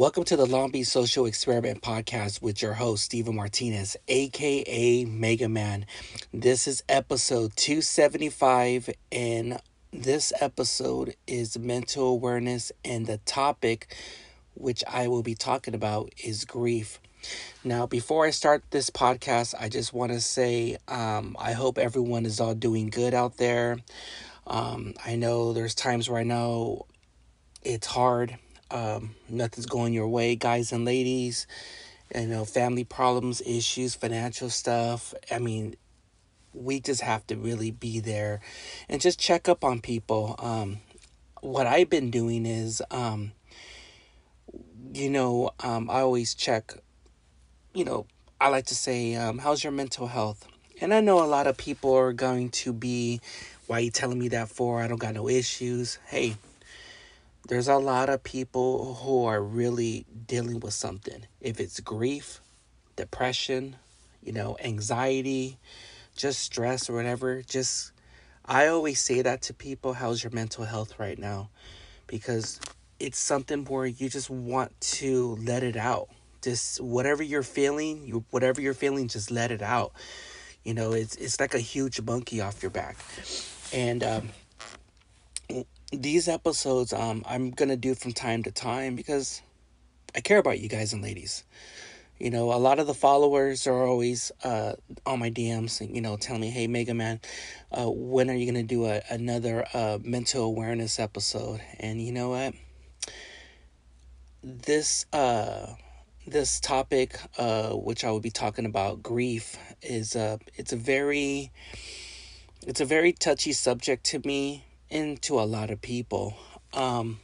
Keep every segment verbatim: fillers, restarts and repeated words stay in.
Welcome to the Long Beach Social Experiment Podcast with your host, Steven Martinez, a k a. Mega Man. This is episode two seventy-five, and this episode is mental awareness, and the topic which I will be talking about is grief. Now, before I start this podcast, I just want to say um, I hope everyone is all doing good out there. Um, I know there's times where I know it's hard. Um, nothing's going your way, guys and ladies, you know, family problems, issues, financial stuff. I mean, we just have to really be there and just check up on people. Um, what I've been doing is, um, you know, um, I always check, you know, I like to say, um, how's your mental health? And I know a lot of people are going to be, why are you telling me that for? I don't got no issues. Hey. There's a lot of people who are really dealing with something. If it's grief, depression, you know, anxiety, just stress or whatever. Just, I always say that to people, how's your mental health right now? Because it's something where you just want to let it out. Just whatever you're feeling, you, whatever you're feeling, just let it out. You know, it's it's like a huge monkey off your back. And, um, These episodes um, I'm going to do from time to time because I care about you guys and ladies. You know, a lot of the followers are always uh, on my D Ms, you know, telling me, hey, Mega Man, uh, when are you going to do a, another uh, mental awareness episode? And you know what? This uh, this topic, uh, which I will be talking about, grief, is uh, it's a very it's a very touchy subject to me. Into a lot of people. Um,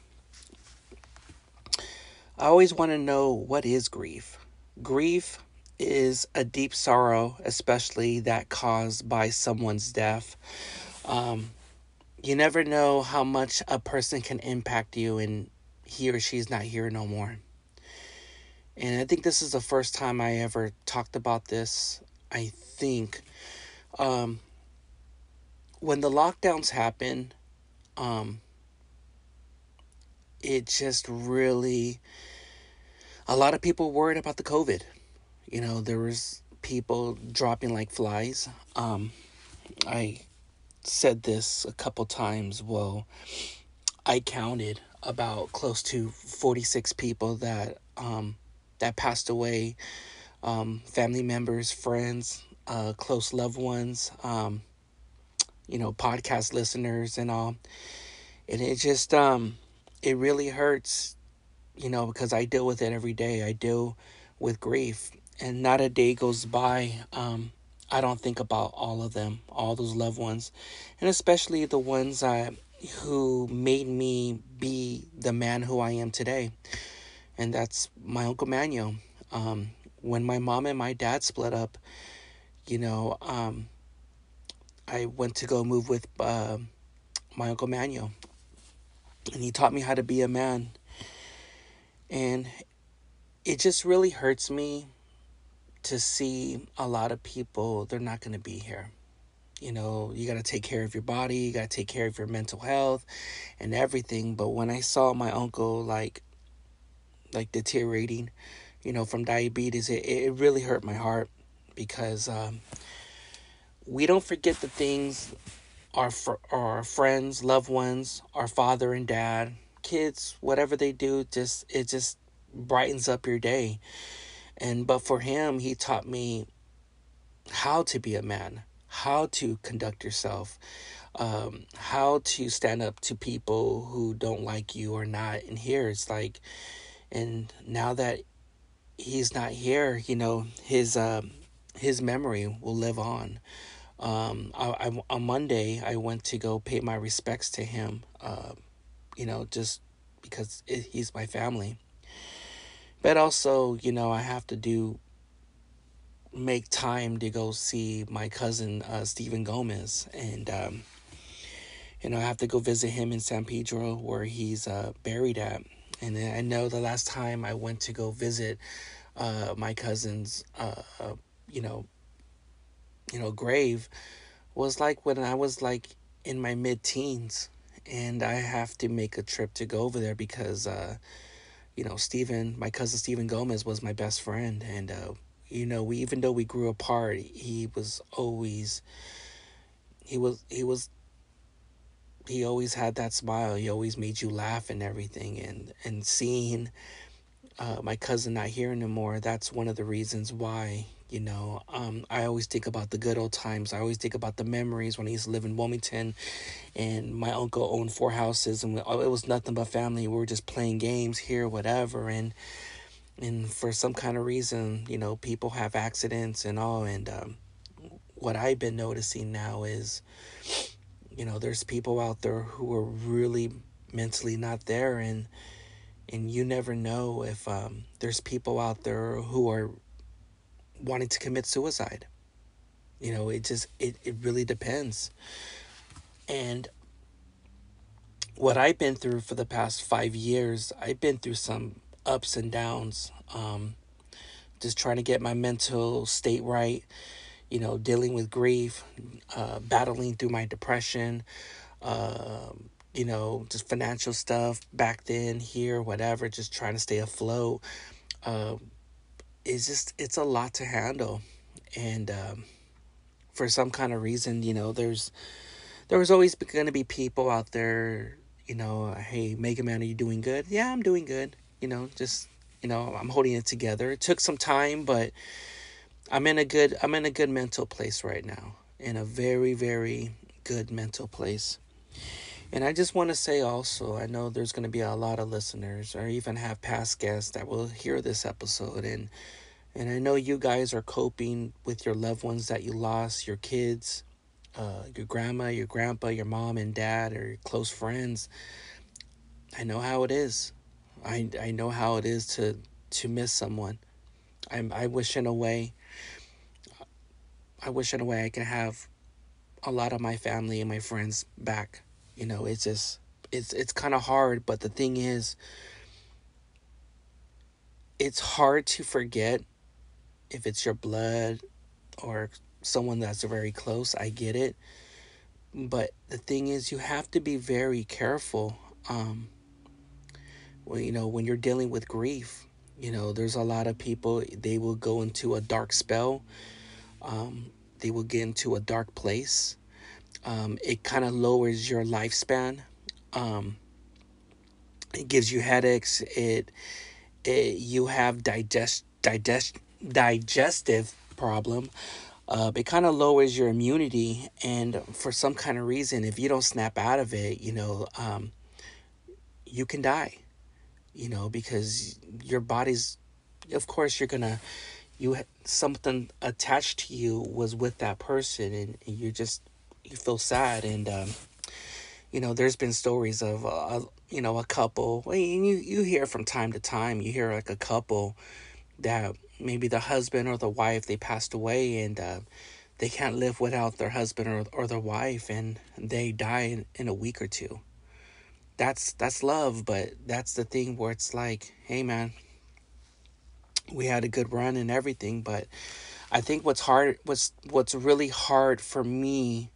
I always want to know, what is grief? Grief is a deep sorrow, especially that caused by someone's death. Um, you never know how much a person can impact you and he or she's not here no more. And I think this is the first time I ever talked about this. I think um, when the lockdowns happened, Um, it just really, a lot of people worried about the COVID. You know, there was people dropping like flies. Um, I said this a couple times. Well, I counted about close to forty-six people that, um, that passed away. Um, family members, friends, uh, close loved ones, um, you know, podcast listeners and all. And it just, um, it really hurts, you know, because I deal with it every day. I deal with grief and not a day goes by. Um, I don't think about all of them, all those loved ones, and especially the ones I, who made me be the man who I am today. And that's my Uncle Manuel. Um, when my mom and my dad split up, you know, um, I went to go move with uh, my Uncle Manuel, and he taught me how to be a man. And it just really hurts me to see a lot of people, they're not going to be here. You know, you got to take care of your body, you got to take care of your mental health and everything. But when I saw my uncle like like deteriorating, you know, from diabetes, it, it really hurt my heart because... Um, We don't forget the things our fr- our friends, loved ones, our father and dad, kids, whatever they do, just it just brightens up your day. And but for him, he taught me how to be a man, how to conduct yourself, um, how to stand up to people who don't like you or not. And here it's like, and now that he's not here, you know, his um, his memory will live on. Um, I, I, on Monday, I went to go pay my respects to him, uh, you know, just because it, he's my family. But also, you know, I have to do, make time to go see my cousin, uh, Stephen Gomez. And, um, you know, I have to go visit him in San Pedro where he's uh, buried at. And I know the last time I went to go visit uh, my cousin's, uh, you know, you know, grave was like when I was like in my mid teens, and I have to make a trip to go over there because, uh, you know, Stephen, my cousin Stephen Gomez was my best friend. And, uh, you know, we, even though we grew apart, he was always, he was, he was, he always had that smile. He always made you laugh and everything. And, and seeing uh, my cousin not here anymore, that's one of the reasons why, you know, um, I always think about the good old times. I always think about the memories when I used to live in Wilmington, and my uncle owned four houses, and we, it was nothing but family. We were just playing games here, whatever. And, and for some kind of reason, you know, people have accidents and all. And, um, what I've been noticing now is, you know, there's people out there who are really mentally not there. And, and you never know if, um, there's people out there who are wanting to commit suicide. You know, it just, it, it really depends. And what I've been through for the past five years, I've been through some ups and downs, um, just trying to get my mental state right, you know, dealing with grief, uh, battling through my depression, uh, you know, just financial stuff back then, here, whatever, just trying to stay afloat. Uh, It's just, it's a lot to handle. And um, for some kind of reason, you know, there's, there was always going to be people out there, you know, hey, Mega Man, are you doing good? Yeah, I'm doing good. You know, just, you know, I'm holding it together. It took some time, but I'm in a good, I'm in a good mental place right now, in a very, very good mental place. And I just want to say also, I know there's going to be a lot of listeners, or even have past guests that will hear this episode. And and I know you guys are coping with your loved ones that you lost, your kids, uh, your grandma, your grandpa, your mom and dad, or your close friends. I know how it is. I I know how it is to, to miss someone. I I wish in a way, I wish in a way I could have a lot of my family and my friends back. You know, it's just, it's, it's kind of hard. But the thing is, it's hard to forget if it's your blood or someone that's very close. I get it. But the thing is, you have to be very careful. Um, well, you know, when you're dealing with grief, you know, there's a lot of people, they will go into a dark spell. Um, they will get into a dark place. Um, it kind of lowers your lifespan. Um, it gives you headaches. It, it you have digest digest digestive problem. Uh, it kind of lowers your immunity, and for some kind of reason, if you don't snap out of it, you know, um, you can die. You know, because your body's, of course, you're gonna, you something attached to you was with that person, and, and you're just. You feel sad. And, um, you know, there's been stories of, uh, you know, a couple, I mean, you, you hear from time to time, you hear like a couple that maybe the husband or the wife, they passed away, and, uh, they can't live without their husband or, or their wife, and they die in, in a week or two. That's, that's love. But that's the thing where it's like, hey man, we had a good run and everything. But I think what's hard, what's, what's really hard for me,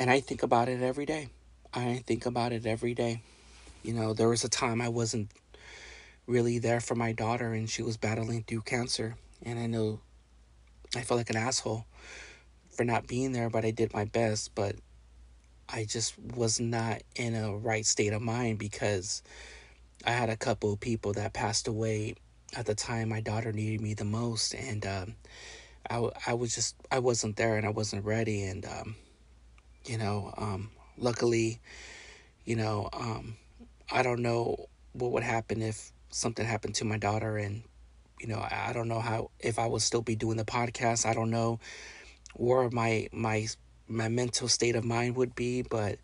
and I think about it every day. I think about it every day. You know, there was a time I wasn't really there for my daughter, and she was battling through cancer. And I know I felt like an asshole for not being there, but I did my best. But I just was not in a right state of mind, because I had a couple of people that passed away at the time my daughter needed me the most. And um, I, I was just, I wasn't there, and I wasn't ready. And, um, You know, um, luckily, you know, um, I don't know what would happen if something happened to my daughter. And, you know, I don't know how, if I would still be doing the podcast. I don't know where my, my, my mental state of mind would be, but,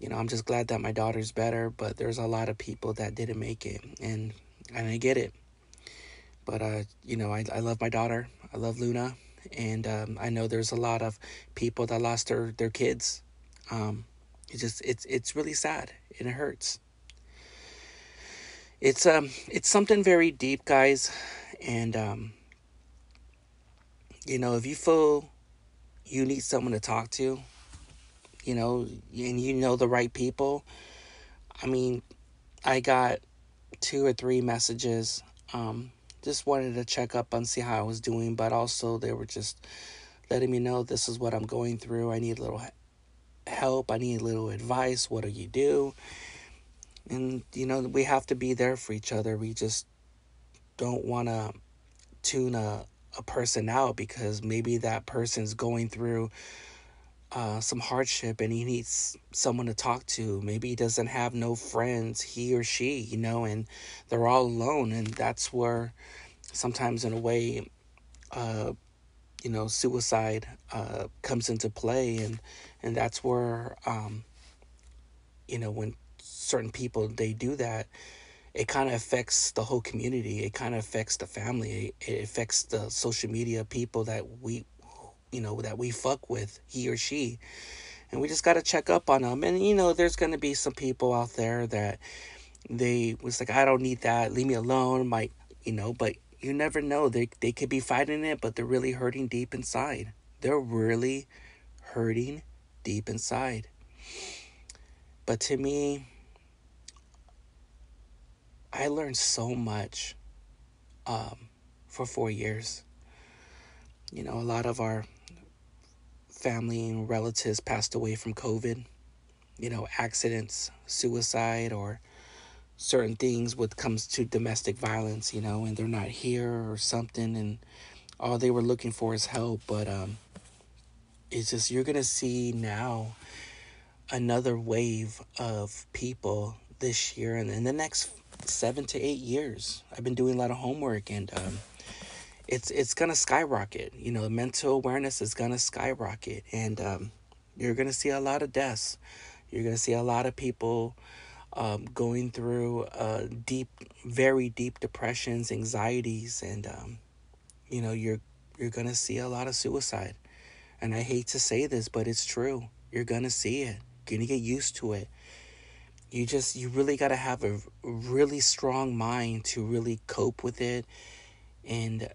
you know, I'm just glad that my daughter's better. But there's a lot of people that didn't make it, and, and I get it. But, uh, you know, I, I love my daughter. I love Luna. And um, I know there's a lot of people that lost their, their kids. Um, it just it's it's really sad, and it hurts. It's um it's something very deep, guys. And um, you know, if you feel you need someone to talk to, you know, and you know the right people. I mean, I got two or three messages. Um, just wanted to check up and see how I was doing, but also they were just letting me know this is what I'm going through. I need a little help. I need a little advice. What do you do? And, you know, we have to be there for each other. We just don't want to tune a, a person out because maybe that person's going through uh, some hardship and he needs someone to talk to. Maybe he doesn't have no friends, he or she, you know, and they're all alone. And that's where sometimes in a way, uh, you know, suicide uh, comes into play. And, and that's where, um, you know, when certain people, they do that, it kind of affects the whole community. It kind of affects the family. It affects the social media people that we, you know, that we fuck with, he or she. And we just got to check up on them. And, you know, there's going to be some people out there that they was like, I don't need that. Leave me alone. My, you know, but you never know. They, they could be fighting it, but they're really hurting deep inside. They're really hurting deep inside. But to me, I learned so much um, for four years. You know, a lot of our family and relatives passed away from COVID. You know, accidents, suicide, or certain things when it comes to domestic violence, you know, and they're not here or something. And all they were looking for is help. But um, it's just, you're going to see now another wave of people this year and in the next seven to eight years. I've been doing a lot of homework, and um, it's it's gonna skyrocket. You know, mental awareness is gonna skyrocket, and um, you're gonna see a lot of deaths. You're gonna see a lot of people um, going through uh, deep, very deep depressions, anxieties, and um, you know, you're you're gonna see a lot of suicide. And I hate to say this, but it's true. You're gonna see it. You're gonna get used to it. You just, you really got to have a really strong mind to really cope with it. And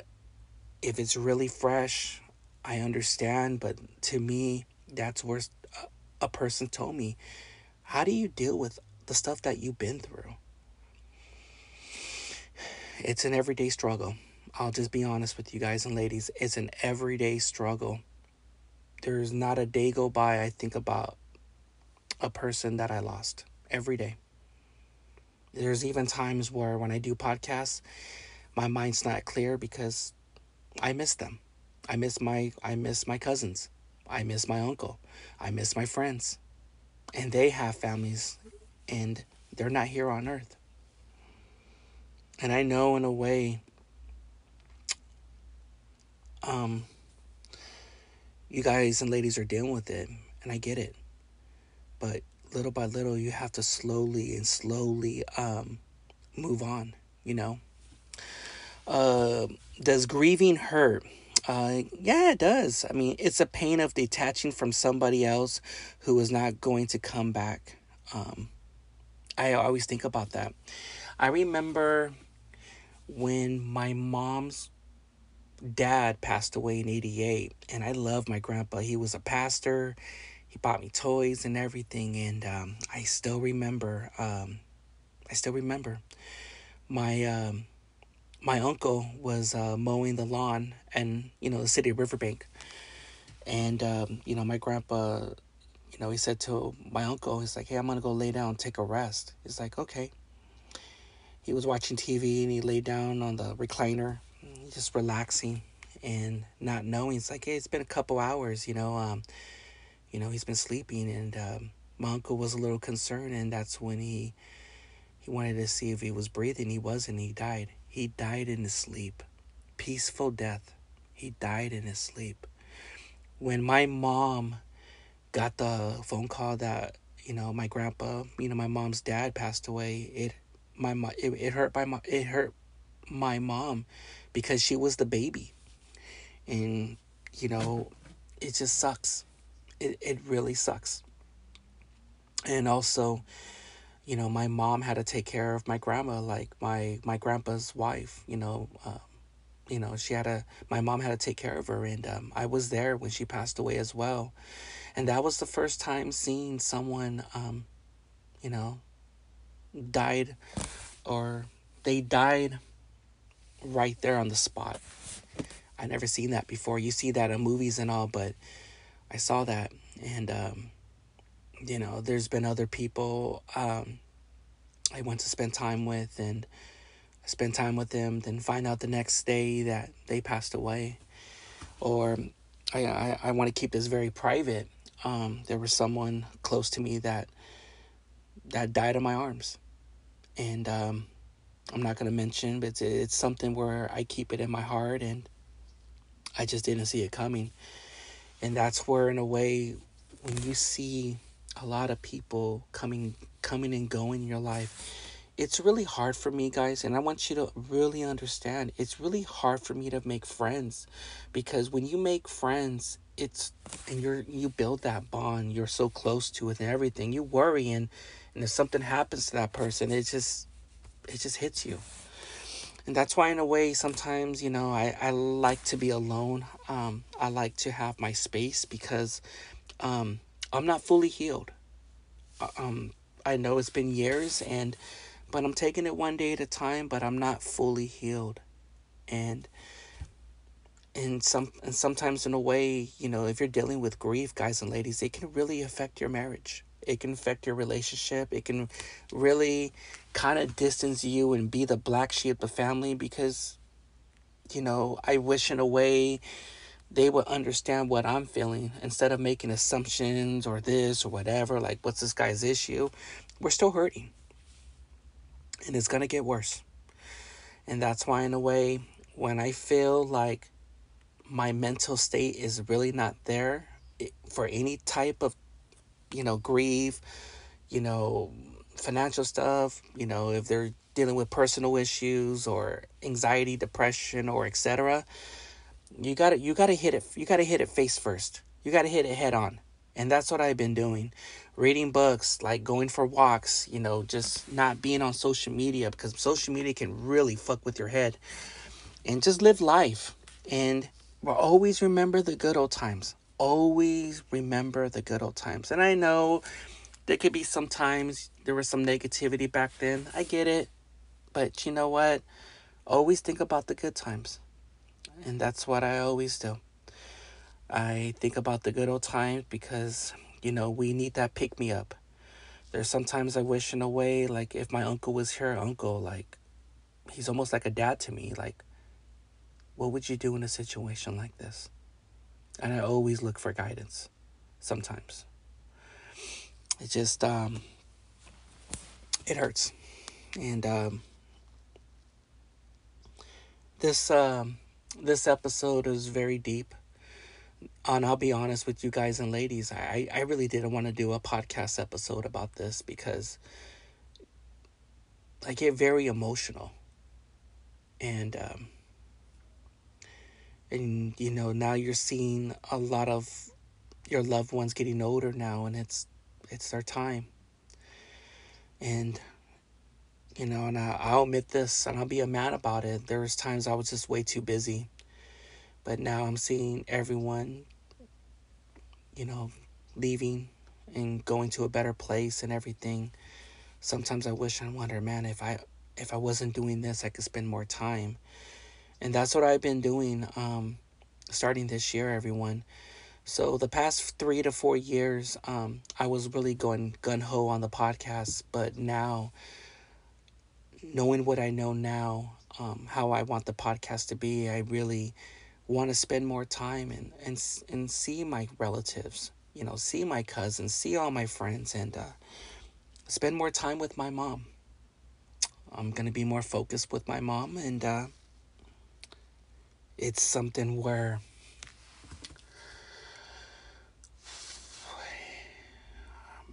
if it's really fresh, I understand. But to me, that's where a person told me, how do you deal with the stuff that you've been through? It's an everyday struggle. I'll just be honest with you guys and ladies. It's an everyday struggle. There's not a day go by I think about a person that I lost. Every day. There's even times where when I do podcasts, my mind's not clear because I miss them. I miss my I miss my cousins. I miss my uncle. I miss my friends. And they have families and they're not here on earth. And I know in a way, um, you guys and ladies are dealing with it, and I get it. But little by little, you have to slowly and slowly um, move on, you know. Uh, does grieving hurt? Uh, yeah, it does. I mean, it's a pain of detaching from somebody else who is not going to come back. Um, I always think about that. I remember when my mom's dad passed away in eighty-eight, and I loved my grandpa. He was a pastor. He bought me toys and everything, and um, I still remember. Um, I still remember. My um, my uncle was uh, mowing the lawn, and you know the city of Riverbank, and um, you know my grandpa. You know he said to my uncle, he's like, "Hey, I'm gonna go lay down, take a rest." He's like, "Okay." He was watching T V and he laid down on the recliner, just relaxing and not knowing. It's like, "Hey, it's been a couple hours," you know. Um, You know, he's been sleeping, and um, my uncle was a little concerned, and that's when he he wanted to see if he was breathing. He wasn't. He died. He died in his sleep. Peaceful death. He died in his sleep. When my mom got the phone call that, you know, my grandpa, you know, my mom's dad passed away, it my mom it, it hurt my mom it hurt my mom because she was the baby. And you know, it just sucks. It it really sucks. And also, you know, my mom had to take care of my grandma, like my, my grandpa's wife, you know, uh, you know, she had to, my mom had to take care of her. And um, I was there when she passed away as well. And that was the first time seeing someone, um, you know, died or they died right there on the spot. I never seen that before. You see that in movies and all, but I saw that. And, um, you know, there's been other people um, I went to spend time with, and I spent time with them, then find out the next day that they passed away. Or I, I, I want to keep this very private. Um, there was someone close to me that that died in my arms. And um, I'm not going to mention, but it's, it's something where I keep it in my heart, and I just didn't see it coming. And that's where, in a way, when you see a lot of people coming coming and going in your life, it's really hard for me, guys. And I want you to really understand, it's really hard for me to make friends, because when you make friends, it's and you're you build that bond, you're so close to it and everything. You worry, and and if something happens to that person, it just it just hits you. And that's why, in a way, sometimes, you know, I, I like to be alone. Um, I like to have my space, because um, I'm not fully healed. Um, I know it's been years, and but I'm taking it one day at a time, but I'm not fully healed. And and some and sometimes, in a way, you know, if you're dealing with grief, guys and ladies, it can really affect your marriage. It can affect your relationship. It can really kind of distance you and be the black sheep of the family, because, you know, I wish, in a way, they would understand what I'm feeling instead of making assumptions or this or whatever. Like, what's this guy's issue? We're still hurting, and it's going to get worse. And that's why, in a way, when I feel like my mental state is really not there for any type of, you know, grief, you know, financial stuff, you know, if they're dealing with personal issues or anxiety, depression, or et cetera, you gotta, you gotta hit it. You gotta hit it face first. You gotta hit it head on. And that's what I've been doing. Reading books, like going for walks, you know, just not being on social media, because social media can really fuck with your head, and just live life. And we'll always remember the good old times. Always remember the good old times. And I know there could be sometimes there was some negativity back then. I get it. But you know what? Always think about the good times. And that's what I always do. I think about the good old times, because, you know, we need that pick me up. There's sometimes I wish, in a way, like if my uncle was here, uncle, like he's almost like a dad to me. Like, what would you do in a situation like this? And I always look for guidance. Sometimes it just, um, it hurts. And, um, this, um, this episode is very deep. And I'll be honest with you guys and ladies, I, I really didn't want to do a podcast episode about this, because I get very emotional. And, um, And, you know, now you're seeing a lot of your loved ones getting older now, and it's it's their time. And, you know, and I, I'll admit this, and I'll be a man about it. There was times I was just way too busy. But now I'm seeing everyone, you know, leaving and going to a better place and everything. Sometimes I wish and wonder, man, if I if I wasn't doing this, I could spend more time. And that's what I've been doing, um, starting this year, everyone. So the past three to four years, um, I was really going gung-ho on the podcast. But now, knowing what I know now, um, how I want the podcast to be, I really want to spend more time and, and, and see my relatives, you know, see my cousins, see all my friends, and uh, spend more time with my mom. I'm going to be more focused with my mom, and uh, it's something where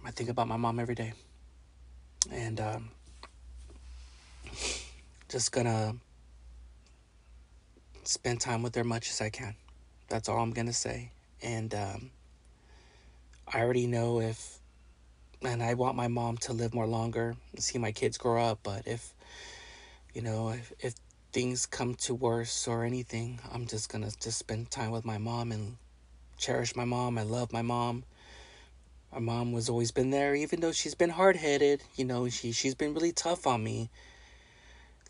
I think about my mom every day. And um, just gonna spend time with her much as I can. That's all I'm gonna say. And um, I already know if, and I want my mom to live more longer, see my kids grow up, but if, you know, if, if things come to worse or anything, I'm just gonna just spend time with my mom and cherish my mom. I love my mom. My mom was always been there, even though she's been hard-headed. You know, she, she's been really tough on me.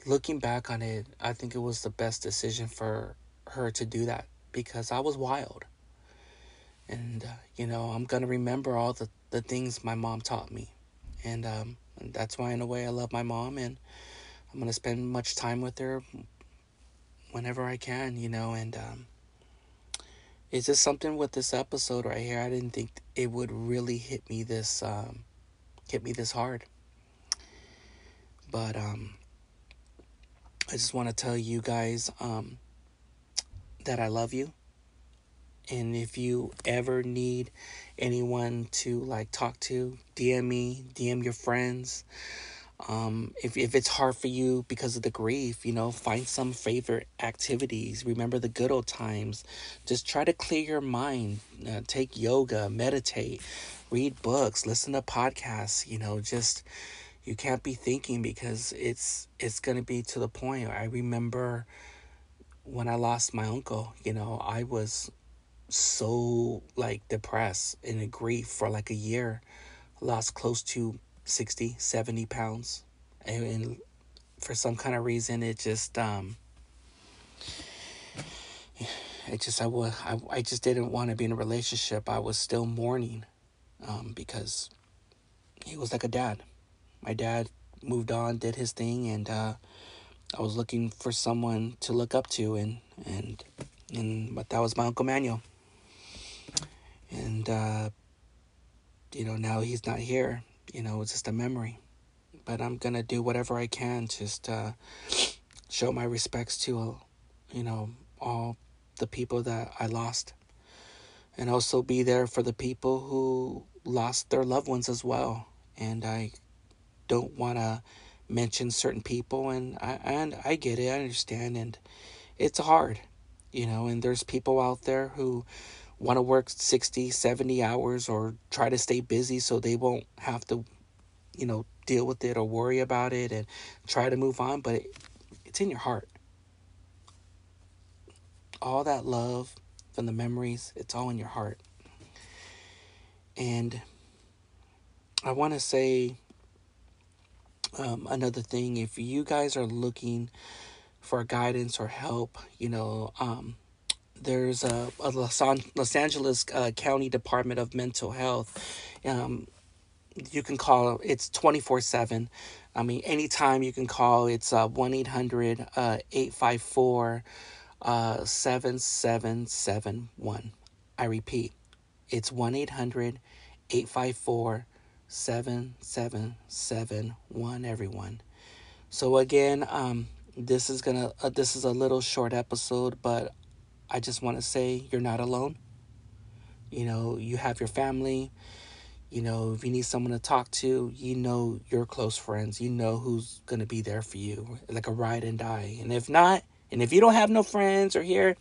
looking back on it, I think it was the best decision for her to do that, because I was wild. And, uh, you know, I'm going to remember all the, the things my mom taught me. And, um, and that's why, in a way, I love my mom. And I'm going to spend much time with her whenever I can, you know. And um, it's just something with this episode right here. I didn't think it would really hit me this, um, hit me this hard. But um, I just want to tell you guys um, that I love you. And if you ever need anyone to, like, talk to, D M me, D M your friends. Um, if if it's hard for you because of the grief, you know, find some favorite activities. Remember the good old times. Just try to clear your mind. Uh, take yoga, meditate, read books, listen to podcasts. You know, just, you can't be thinking, because it's it's going to be to the point. I remember when I lost my uncle, you know, I was so, like, depressed and in grief for like a year. Lost close to sixty, seventy pounds, and, and for some kind of reason, it just um it just I was I, I just didn't want to be in a relationship. I was still mourning um because he was like a dad. My dad moved on, did his thing, and uh I was looking for someone to look up to, and and and but that was my Uncle Manuel. And, uh, you know, now he's not here. You know, it's just a memory. But I'm going to do whatever I can, just uh, show my respects to, you know, all the people that I lost. And also be there for the people who lost their loved ones as well. And I don't want to mention certain people. And I, and I get it. I understand. And it's hard. You know, and there's people out there who want to work sixty, seventy hours or try to stay busy so they won't have to, you know, deal with it or worry about it and try to move on. But it, it's in your heart. All that love from the memories, it's all in your heart. And I want to say um, another thing. If you guys are looking for guidance or help, you know, um, there's a, a Los, An- Los Angeles uh, County Department of Mental Health. Um, you can call. It's twenty-four seven. I mean, anytime you can call. It's one eight hundred, eight five four, seven seven seven one. I repeat, it's one eight hundred, eight five four, seven seven seven one, everyone. So again, um, This is gonna. Uh, this is a little short episode, but I just want to say you're not alone. You know, you have your family. You know, if you need someone to talk to, you know your close friends. You know who's gonna be there for you, like a ride and die. And if not, and if you don't have no friends or here,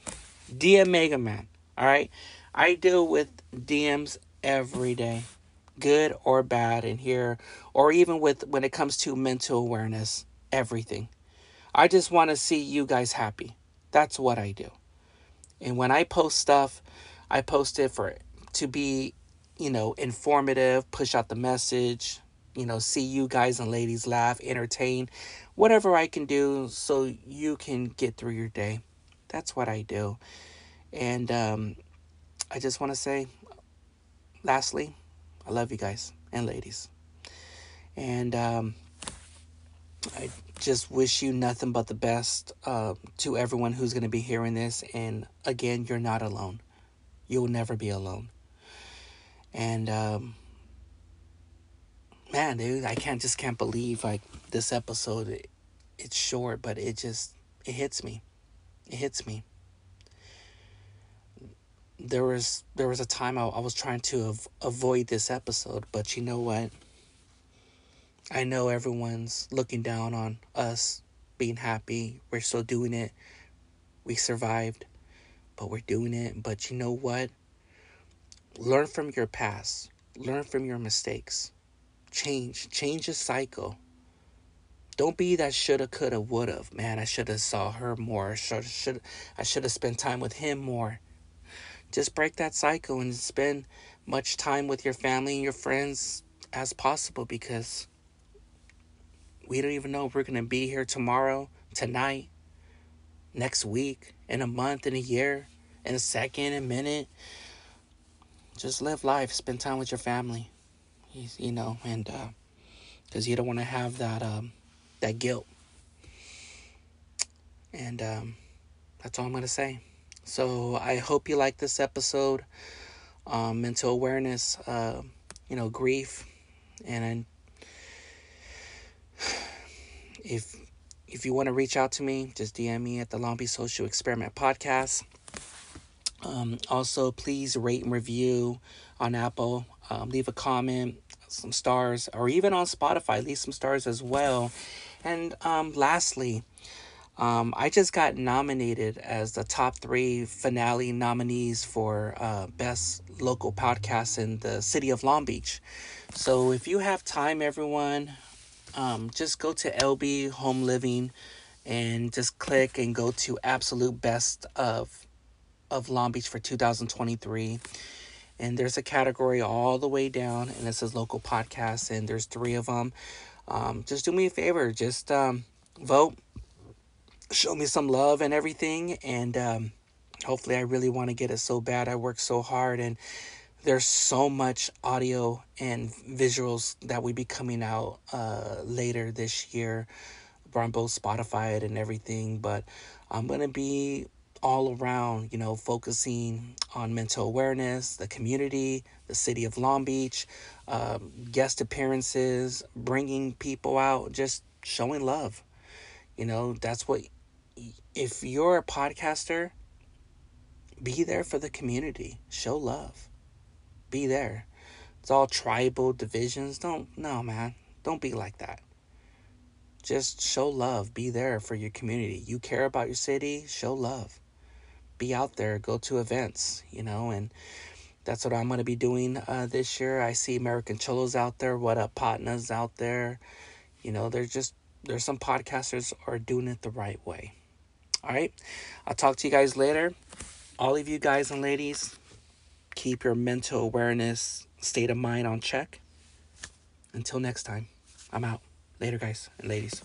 D M Mega Man. All right, I deal with D Ms every day, good or bad, in here, or even with when it comes to mental awareness, everything. I just want to see you guys happy. That's what I do. And when I post stuff, I post it for to be, you know, informative, push out the message, you know, see you guys and ladies laugh, entertain, whatever I can do so you can get through your day. That's what I do. And um, I just want to say, lastly, I love you guys and ladies. And um, I just wish you nothing but the best uh, to everyone who's going to be hearing this. And again, you're not alone. You'll never be alone. And um, man, dude, I can't just can't believe like this episode. It, it's short, but it just it hits me. It hits me. There was there was a time I, I was trying to av- avoid this episode, but you know what? I know everyone's looking down on us being happy. We're still doing it. We survived, but we're doing it. But you know what? Learn from your past. Learn from your mistakes. Change. Change the cycle. Don't be that shoulda, coulda, woulda. Man, I shoulda saw her more. I shoulda, shoulda, I shoulda spent time with him more. Just break that cycle and spend much time with your family and your friends as possible, because we don't even know if we're going to be here tomorrow, tonight, next week, in a month, in a year, in a second, a minute. Just live life. Spend time with your family, you, you know, and uh, because you don't want to have that um, that guilt. And um, that's all I'm gonna say. So I hope you like this episode. Um, mental awareness, uh, you know, grief, and if if you want to reach out to me, just D M me at the Long Beach Social Experiment Podcast. Um, also, please rate and review on Apple. Um, leave a comment, some stars, or even on Spotify, leave some stars as well. And um, lastly, um, I just got nominated as the top three finale nominees for uh, Best Local Podcast in the city of Long Beach. So if you have time, everyone, um, just go to L B Home Living and just click and go to Absolute Best of of Long Beach for two thousand twenty-three, and there's a category all the way down, and it says local podcasts, and there's three of them. Um, just do me a favor, just um, vote, show me some love and everything, and um, hopefully I really want to get it so bad. I work so hard, and there's so much audio and visuals that will be coming out uh, later this year. We're on both Spotify and everything, but I'm going to be all around, you know, focusing on mental awareness, the community, the city of Long Beach, um, guest appearances, bringing people out, just showing love. You know, that's what, if you're a podcaster, be there for the community, show love, be there. It's all tribal divisions. Don't, no, man, don't be like that. Just show love, be there for your community. You care about your city, show love. Be out there, go to events, you know, and that's what I'm going to be doing uh, this year. I see American Cholos out there, What Up Patna's out there. You know, there's just, there's some podcasters are doing it the right way. All right. I'll talk to you guys later. All of you guys and ladies, keep your mental awareness, state of mind on check. Until next time, I'm out. Later, guys and ladies.